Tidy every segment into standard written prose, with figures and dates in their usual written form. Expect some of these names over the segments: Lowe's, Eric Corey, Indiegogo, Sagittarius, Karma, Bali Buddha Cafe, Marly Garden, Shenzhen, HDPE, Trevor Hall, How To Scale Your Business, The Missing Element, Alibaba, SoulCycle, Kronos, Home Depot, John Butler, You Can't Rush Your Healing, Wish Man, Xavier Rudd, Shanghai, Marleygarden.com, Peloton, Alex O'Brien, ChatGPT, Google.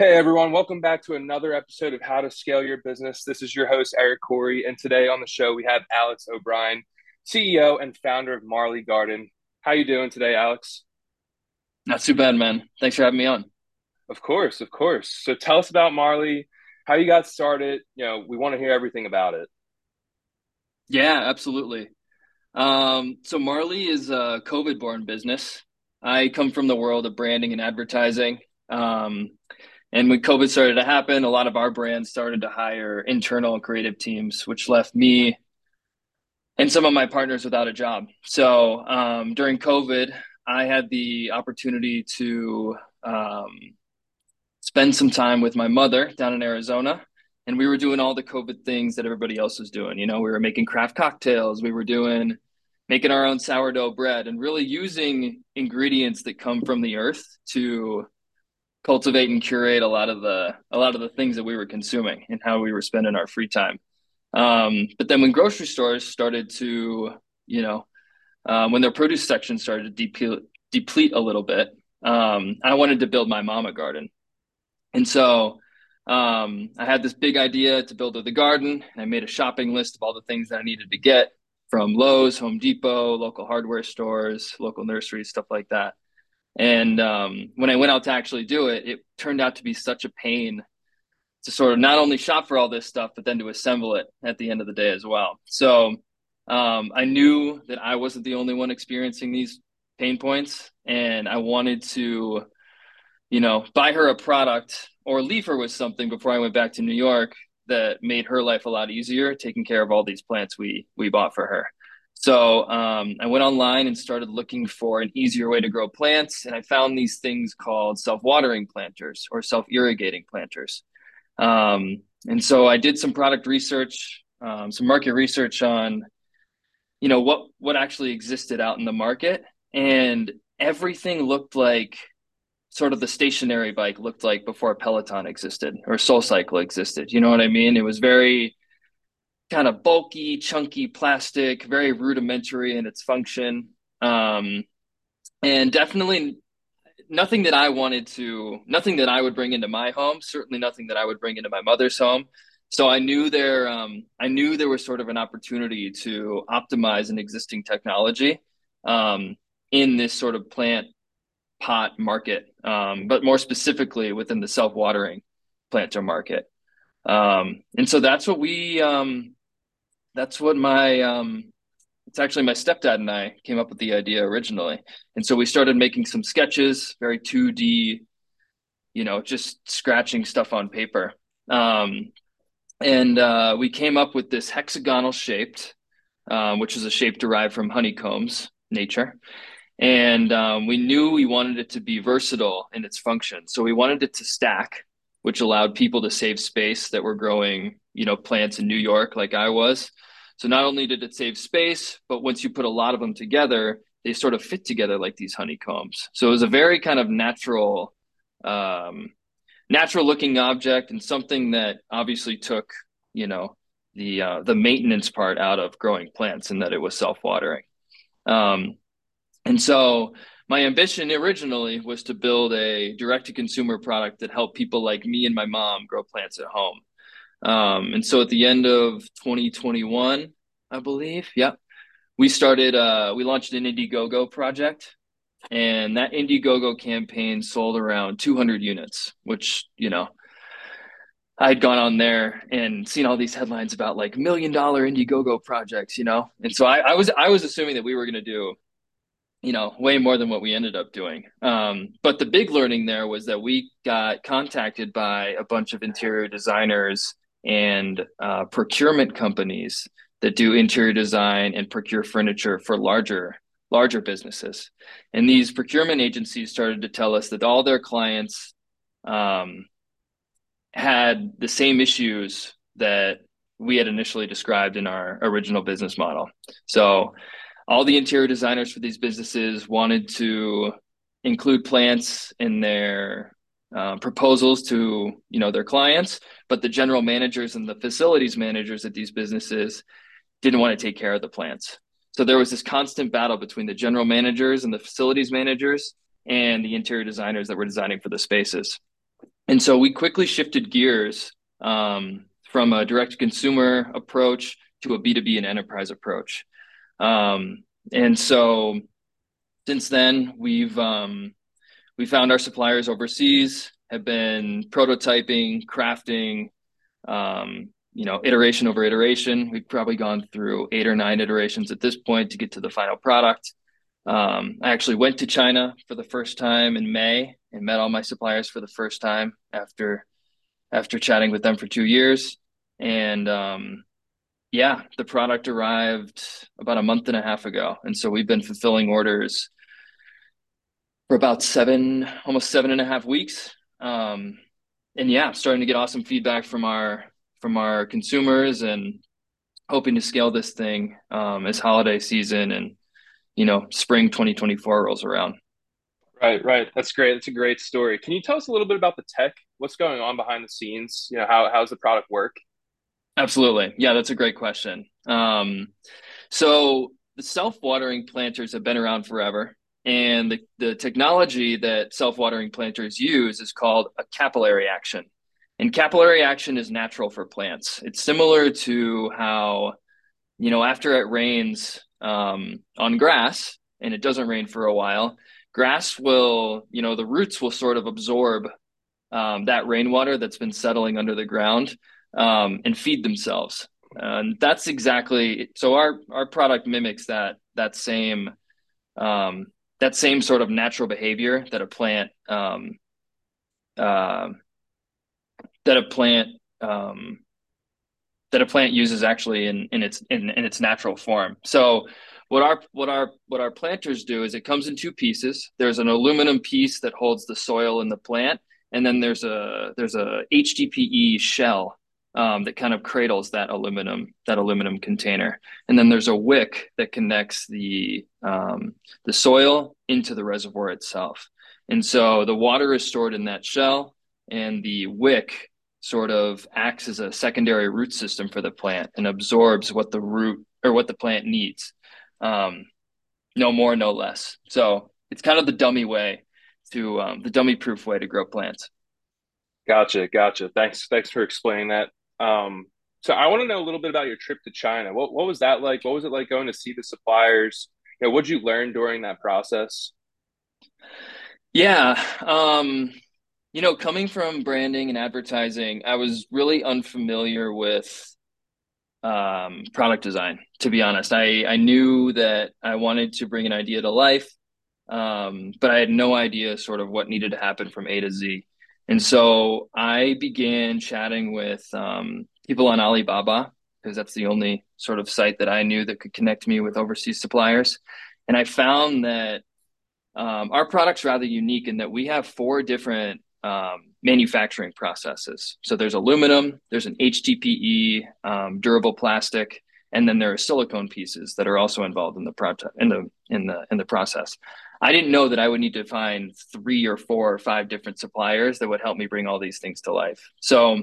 Hey everyone, welcome back to another episode of How to Scale Your Business. This is your host, Eric Corey, and today on the show we have Alex O'Brien, CEO and founder of Marly Garden. How you doing today, Alex? Not too bad, man. Thanks for having me on. Of course. So tell us about Marly, how you got started. You know, we want to hear everything about it. Yeah, absolutely. So Marly is a COVID-born business. I come from the world of branding and advertising. And when COVID started to happen, a lot of our brands started to hire internal and creative teams, which left me and some of my partners without a job. So during COVID, I had the opportunity to spend some time with my mother down in Arizona. And we were doing all the COVID things that everybody else was doing. You know, we were making craft cocktails. We were making our own sourdough bread and really using ingredients that come from the earth to cultivate and curate a lot of the things that we were consuming and how we were spending our free time. But then when grocery stores started to, when their produce section started to deplete a little bit, I wanted to build my mama garden. And so I had this big idea to build the garden. I made a shopping list of all the things that I needed to get from Lowe's, Home Depot, local hardware stores, local nurseries, stuff like that. And when I went out to actually do it, it turned out to be such a pain to sort of not only shop for all this stuff, but then to assemble it at the end of the day as well. So I knew that I wasn't the only one experiencing these pain points. And I wanted to, buy her a product or leave her with something before I went back to New York that made her life a lot easier, taking care of all these plants we bought for her. So I went online and started looking for an easier way to grow plants. And I found these things called self-watering planters or self-irrigating planters. And so I did some product research, some market research on, what actually existed out in the market. And everything looked like sort of the stationary bike looked like before Peloton existed or SoulCycle existed. You know what I mean? It was very kind of bulky, chunky plastic, very rudimentary in its function. And definitely nothing that I would bring into my home, certainly nothing that I would bring into my mother's home. So I knew there was sort of an opportunity to optimize an existing technology in this sort of plant pot market, but more specifically within the self-watering planter market. And so it's actually my stepdad and I came up with the idea originally. And so we started making some sketches, very 2D, just scratching stuff on paper. And we came up with this hexagonal shaped, which is a shape derived from honeycombs, nature. And we knew we wanted it to be versatile in its function. So we wanted it to stack, which allowed people to save space that were growing, plants in New York like I was. So not only did it save space, but once you put a lot of them together, they sort of fit together like these honeycombs. So it was a very kind of natural looking object and something that obviously took, the maintenance part out of growing plants and that it was self-watering. And so my ambition originally was to build a direct-to-consumer product that helped people like me and my mom grow plants at home. And so at the end of 2021, I believe, we launched an Indiegogo project. And that Indiegogo campaign sold around 200 units, which, I'd gone on there and seen all these headlines about like $1 million Indiegogo projects, And so I was assuming that we were going to do way more than what we ended up doing. But the big learning there was that we got contacted by a bunch of interior designers and procurement companies that do interior design and procure furniture for larger businesses. And these procurement agencies started to tell us that all their clients had the same issues that we had initially described in our original business model. So all the interior designers for these businesses wanted to include plants in their proposals to, their clients, but the general managers and the facilities managers at these businesses didn't want to take care of the plants. So there was this constant battle between the general managers and the facilities managers and the interior designers that were designing for the spaces. And so we quickly shifted gears from a direct consumer approach to a B2B and enterprise approach. And so since then, we found our suppliers overseas, have been prototyping, crafting, iteration over iteration. We've probably gone through 8 or 9 iterations at this point to get to the final product. I actually went to China for the first time in May and met all my suppliers for the first time after chatting with them for 2 years. And the product arrived about a month and a half ago. And so we've been fulfilling orders for about almost seven and a half weeks. Starting to get awesome feedback from our consumers and hoping to scale this thing as holiday season and, spring 2024 rolls around. Right. That's great. That's a great story. Can you tell us a little bit about the tech? What's going on behind the scenes? How's the product work? Absolutely. Yeah, that's a great question. So the self-watering planters have been around forever. And the technology that self-watering planters use is called a capillary action. And capillary action is natural for plants. It's similar to how, after it rains on grass and it doesn't rain for a while, grass will, the roots will sort of absorb that rainwater that's been settling under the ground and feed themselves. And that's exactly, so our product mimics that same sort of natural behavior that a plant uses actually in its natural form. So what our planters do is it comes in 2 pieces. There's an aluminum piece that holds the soil in the plant, and then there's a HDPE shell that kind of cradles that aluminum container. And then there's a wick that connects the soil into the reservoir itself. And so the water is stored in that shell, and the wick sort of acts as a secondary root system for the plant and absorbs what the root or what the plant needs. No more, no less. So it's kind of the dummy way to the dummy proof way to grow plants. Gotcha. Thanks for explaining that. So I want to know a little bit about your trip to China. What was that like? What was it like going to see the suppliers? What did you learn during that process? Yeah. Coming from branding and advertising, I was really unfamiliar with product design, to be honest. I knew that I wanted to bring an idea to life, but I had no idea sort of what needed to happen from A to Z. And so I began chatting with people on Alibaba, because that's the only sort of site that I knew that could connect me with overseas suppliers. And I found that our product's rather unique in that we have 4 different manufacturing processes. So there's aluminum, there's an HDPE durable plastic, and then there are silicone pieces that are also involved in the product in the process. I didn't know that I would need to find 3 or 4 or 5 different suppliers that would help me bring all these things to life. So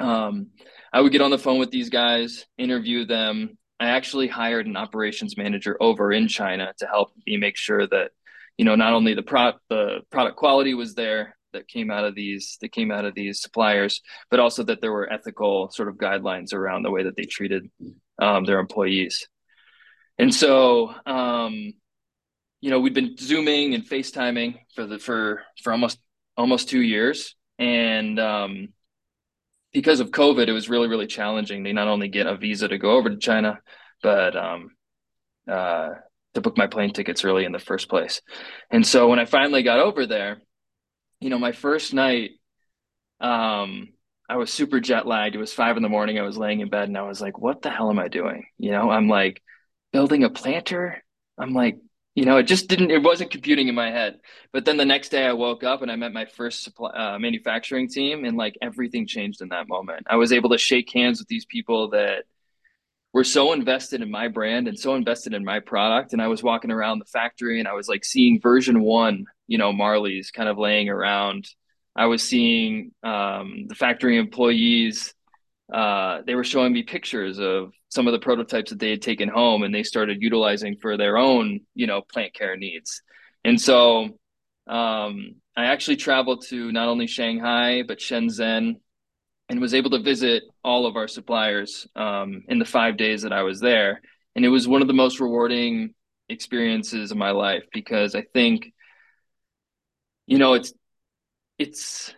I would get on the phone with these guys, interview them. I actually hired an operations manager over in China to help me make sure that, not only the product quality was there that came out of these suppliers, but also that there were ethical sort of guidelines around the way that they treated their employees. And so, we'd been Zooming and FaceTiming for almost 2 years. And because of COVID, it was really, really challenging to not only get a visa to go over to China, but to book my plane tickets early in the first place. And so when I finally got over there, my first night, I was super jet lagged. It was 5 a.m. I was laying in bed and I was like, what the hell am I doing? I'm like building a planter. I'm like, it wasn't computing in my head. But then the next day I woke up and I met my first manufacturing team, and like everything changed in that moment. I was able to shake hands with these people that were so invested in my brand and so invested in my product. And I was walking around the factory and I was like seeing version 1, Marley's kind of laying around. I was seeing the factory employees. They were showing me pictures of some of the prototypes that they had taken home, and they started utilizing for their own, plant care needs. And so I actually traveled to not only Shanghai, but Shenzhen, and was able to visit all of our suppliers in the 5 days that I was there. And it was one of the most rewarding experiences of my life, because I think, you know, it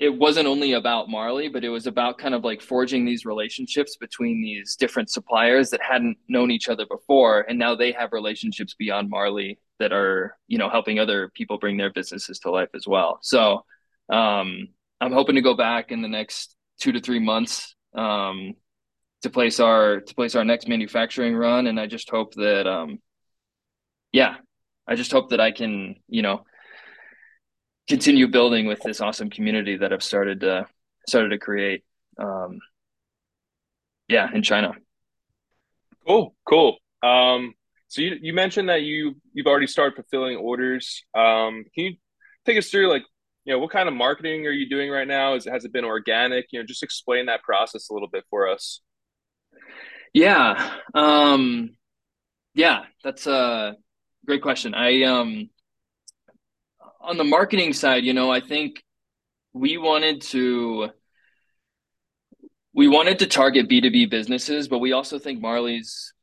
wasn't only about Marly, but it was about kind of like forging these relationships between these different suppliers that hadn't known each other before. And now they have relationships beyond Marly that are, you know, helping other people bring their businesses to life as well. So I'm hoping to go back in the next 2 to 3 months to place our next manufacturing run. And I just hope that, I can, you know, continue building with this awesome community that I've started to create in China. Cool. So you mentioned that you've already started fulfilling orders. Can you take us through, like, you know, what kind of marketing are you doing right now? Has it been organic? You know, just explain that process a little bit for us. Yeah, that's a great question. On the marketing side, you know, I think we wanted to target B2B businesses, but we also think Marly's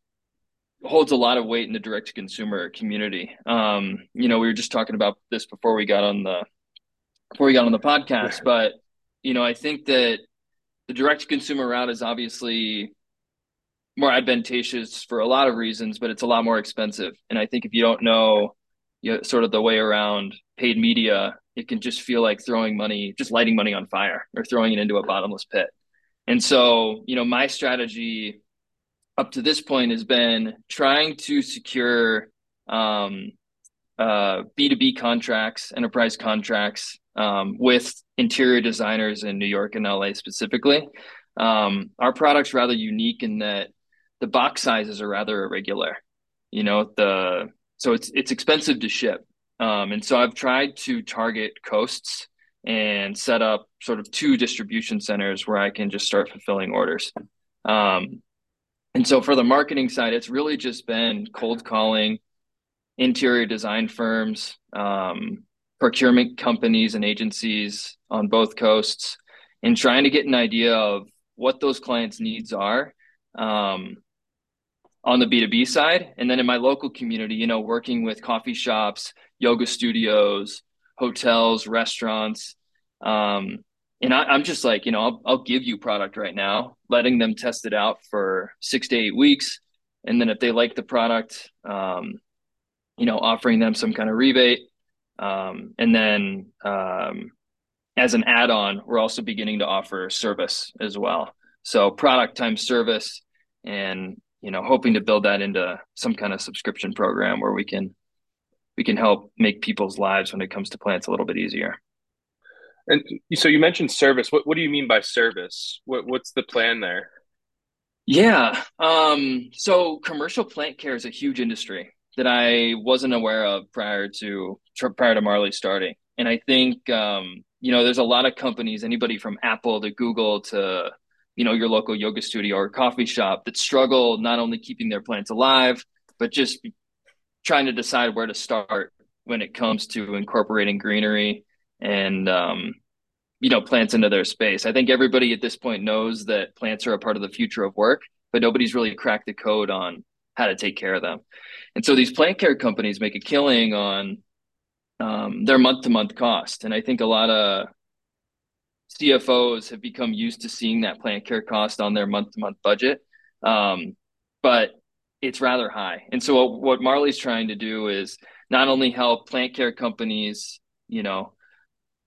holds a lot of weight in the direct to consumer community. You know, we were just talking about this before we got on the podcast, but, you know, I think that the direct to consumer route is obviously more advantageous for a lot of reasons, but it's a lot more expensive. And I think if you don't know, you know, sort of the way around paid media, it can just feel like lighting money on fire or throwing it into a bottomless pit. And so, you know, my strategy up to this point has been trying to secure B2B contracts, enterprise contracts with interior designers in New York and LA specifically. Our product's rather unique in that the box sizes are rather irregular, you know, so it's expensive to ship. And so I've tried to target coasts and set up sort of 2 distribution centers where I can just start fulfilling orders. And so for the marketing side, it's really just been cold calling interior design firms, procurement companies and agencies on both coasts, and trying to get an idea of what those clients' needs are, on the B2B side. And then in my local community, you know, working with coffee shops, yoga studios, hotels, restaurants. And I'm just like, you know, I'll give you product right now, letting them test it out for 6 to 8 weeks. And then if they like the product, you know, offering them some kind of rebate. And then as an add-on, we're also beginning to offer service as well. So product times service, and, you know, hoping to build that into some kind of subscription program where we can help make people's lives when it comes to plants a little bit easier. And so you mentioned service. What do you mean by service? What's the plan there? Yeah. So commercial plant care is a huge industry that I wasn't aware of prior to Marly starting. And I think, you know, there's a lot of companies, anybody from Apple to Google to, you know, your local yoga studio or coffee shop, that struggle not only keeping their plants alive, but just trying to decide where to start when it comes to incorporating greenery and, you know, plants into their space. I think everybody at this point knows that plants are a part of the future of work, but nobody's really cracked the code on how to take care of them. And so these plant care companies make a killing on their month-to-month cost. And I think a lot of CFOs have become used to seeing that plant care cost on their month-to-month budget, but it's rather high. And so what Marly's trying to do is not only help plant care companies, you know,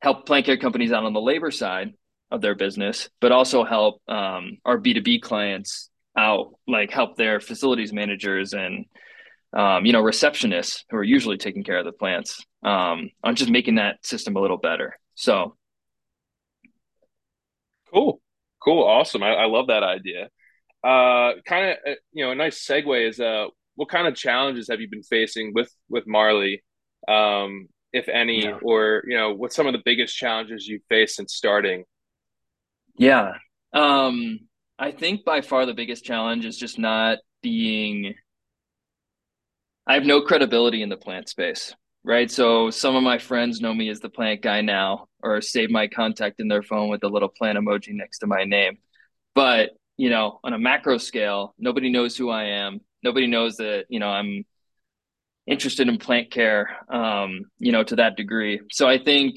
help plant care companies out on the labor side of their business, but also help our B2B clients out, like help their facilities managers and, you know, receptionists who are usually taking care of the plants on just making that system a little better. So Cool. Awesome. I love that idea. Kind of, you know, a nice segue is, what kind of challenges have you been facing with Marly, if any, yeah, or, you know, what's some of the biggest challenges you've faced since starting? Yeah. I think by far the biggest challenge is just I have no credibility in the plant space. right? So some of my friends know me as the plant guy now, or save my contact in their phone with a little plant emoji next to my name. But, you know, on a macro scale, nobody knows who I am. Nobody knows that, you know, I'm interested in plant care, you know, to that degree. So I think,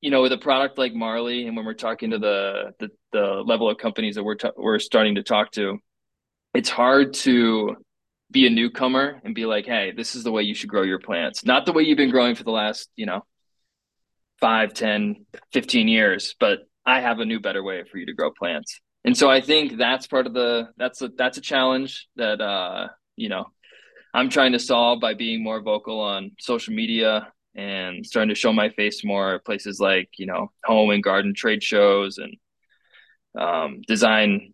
you know, with a product like Marly, and when we're talking to the level of companies that we're starting to talk to, it's hard to be a newcomer and be like, hey, this is the way you should grow your plants. Not the way you've been growing for the last, you know, 5, 10, 15 years, but I have a new, better way for you to grow plants. And so I think that's part of the, that's a challenge that, you know, I'm trying to solve by being more vocal on social media and starting to show my face more at places like, you know, home and garden trade shows and design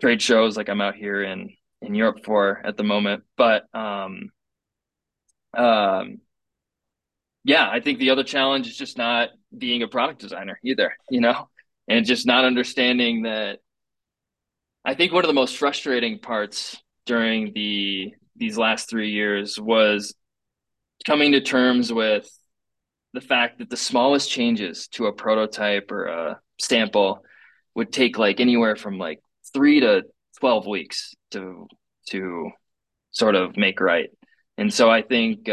trade shows, like I'm out here in Europe for at the moment. But yeah, I think the other challenge is just not being a product designer either, you know, and just not understanding that. I think one of the most frustrating parts during these last 3 years was coming to terms with the fact that the smallest changes to a prototype or a sample would take like anywhere from like 3 to 12 weeks to sort of make right. And so I think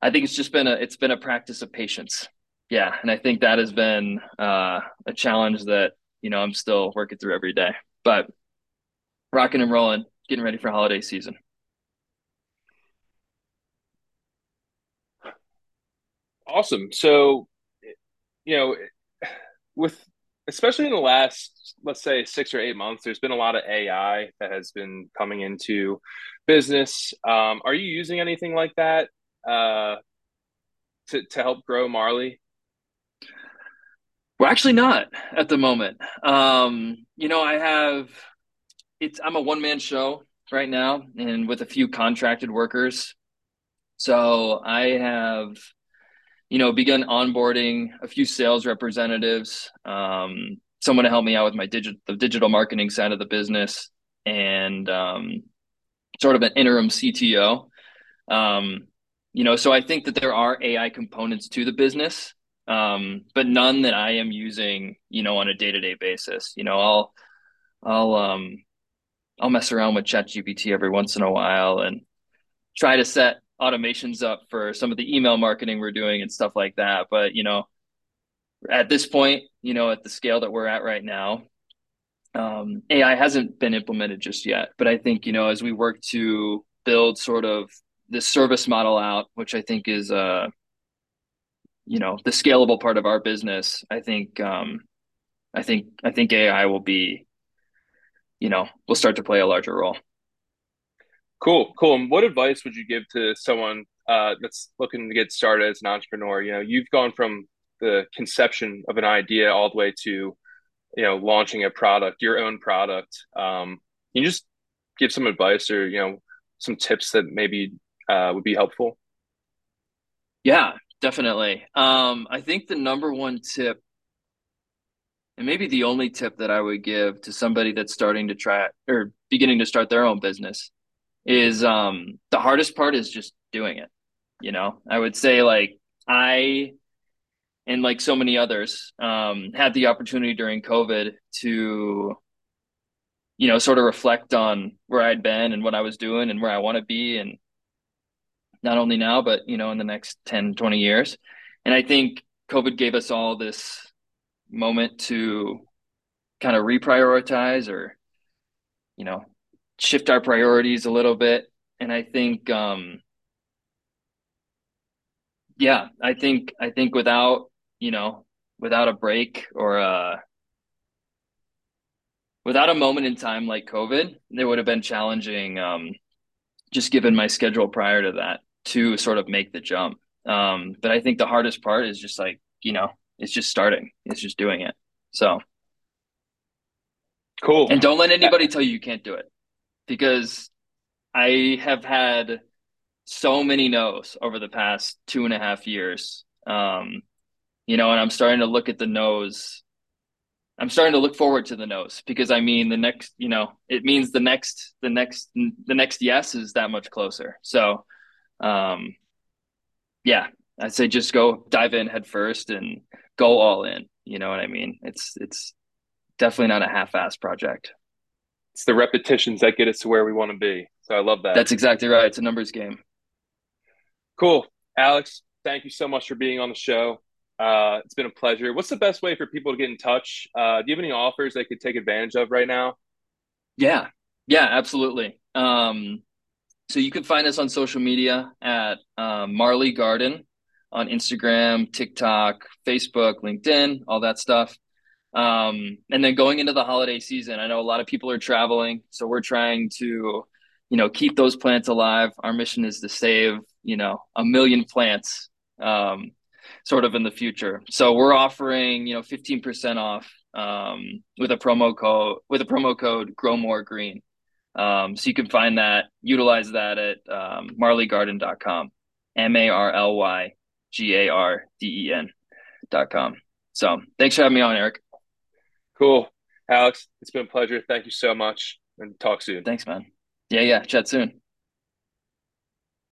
it's just been a practice of patience. Yeah. And I think that has been a challenge that, you know, I'm still working through every day, but rocking and rolling, getting ready for holiday season. Awesome. So, you know, with, especially in the last, let's say 6 or 8 months, there's been a lot of AI that has been coming into business. Are you using anything like that to help grow Marly? We're actually not at the moment. You know, I'm a one-man show right now and with a few contracted workers. So I have, you know, begun onboarding a few sales representatives, someone to help me out with my digital marketing side of the business, and sort of an interim CTO. You know, so I think that there are AI components to the business, but none that I am using, you know, on a day-to-day basis. You know, I'll mess around with ChatGPT every once in a while and try to set automations up for some of the email marketing we're doing and stuff like that. But, you know, at this point, you know, at the scale that we're at right now, AI hasn't been implemented just yet. But I think, you know, as we work to build sort of this service model out, which I think is, you know, the scalable part of our business, I think AI will be, you know, will start to play a larger role. Cool. And what advice would you give to someone that's looking to get started as an entrepreneur? You know, you've gone from the conception of an idea all the way to, you know, launching a product, your own product. Can you just give some advice or, you know, some tips that maybe would be helpful? Yeah, definitely. I think the number one tip, and maybe the only tip that I would give to somebody that's starting to try or beginning to start their own business, is the hardest part is just doing it. You know, I would say, like, I and like so many others had the opportunity during COVID to, you know, sort of reflect on where I'd been and what I was doing and where I want to be, and not only now, but, you know, in the next 10, 20 years. And I think COVID gave us all this moment to kind of reprioritize or, you know, shift our priorities a little bit. And I think, I think without, you know, without a break or without a moment in time like COVID, it would have been challenging, just given my schedule prior to that, to sort of make the jump. But I think the hardest part is just, like, you know, it's just starting, it's just doing it. So cool. And don't let anybody tell you you can't do it. Because I have had so many no's over the past 2.5 years, you know, and I'm starting to look at the no's. I'm starting to look forward to the no's, because, I mean, the next, you know, it means the next yes is that much closer. So yeah, I'd say just go dive in head first and go all in. You know what I mean? It's definitely not a half-assed project. It's the repetitions that get us to where we want to be. So I love that. That's exactly right. It's a numbers game. Cool. Alex, thank you so much for being on the show. It's been a pleasure. What's the best way for people to get in touch? Do you have any offers they could take advantage of right now? Yeah, absolutely. So you can find us on social media at Marly Garden on Instagram, TikTok, Facebook, LinkedIn, all that stuff. And then going into the holiday season, I know a lot of people are traveling, so we're trying to, keep those plants alive. Our mission is to save, 1 million plants, sort of in the future. So we're offering, 15% off, with a promo code Grow More Green. So you can find that, utilize that at, Marleygarden.com, MarleyGarden.com. So thanks for having me on, Eric. Cool. Alex, it's been a pleasure. Thank you so much, and talk soon. Thanks, man. Yeah. Chat soon.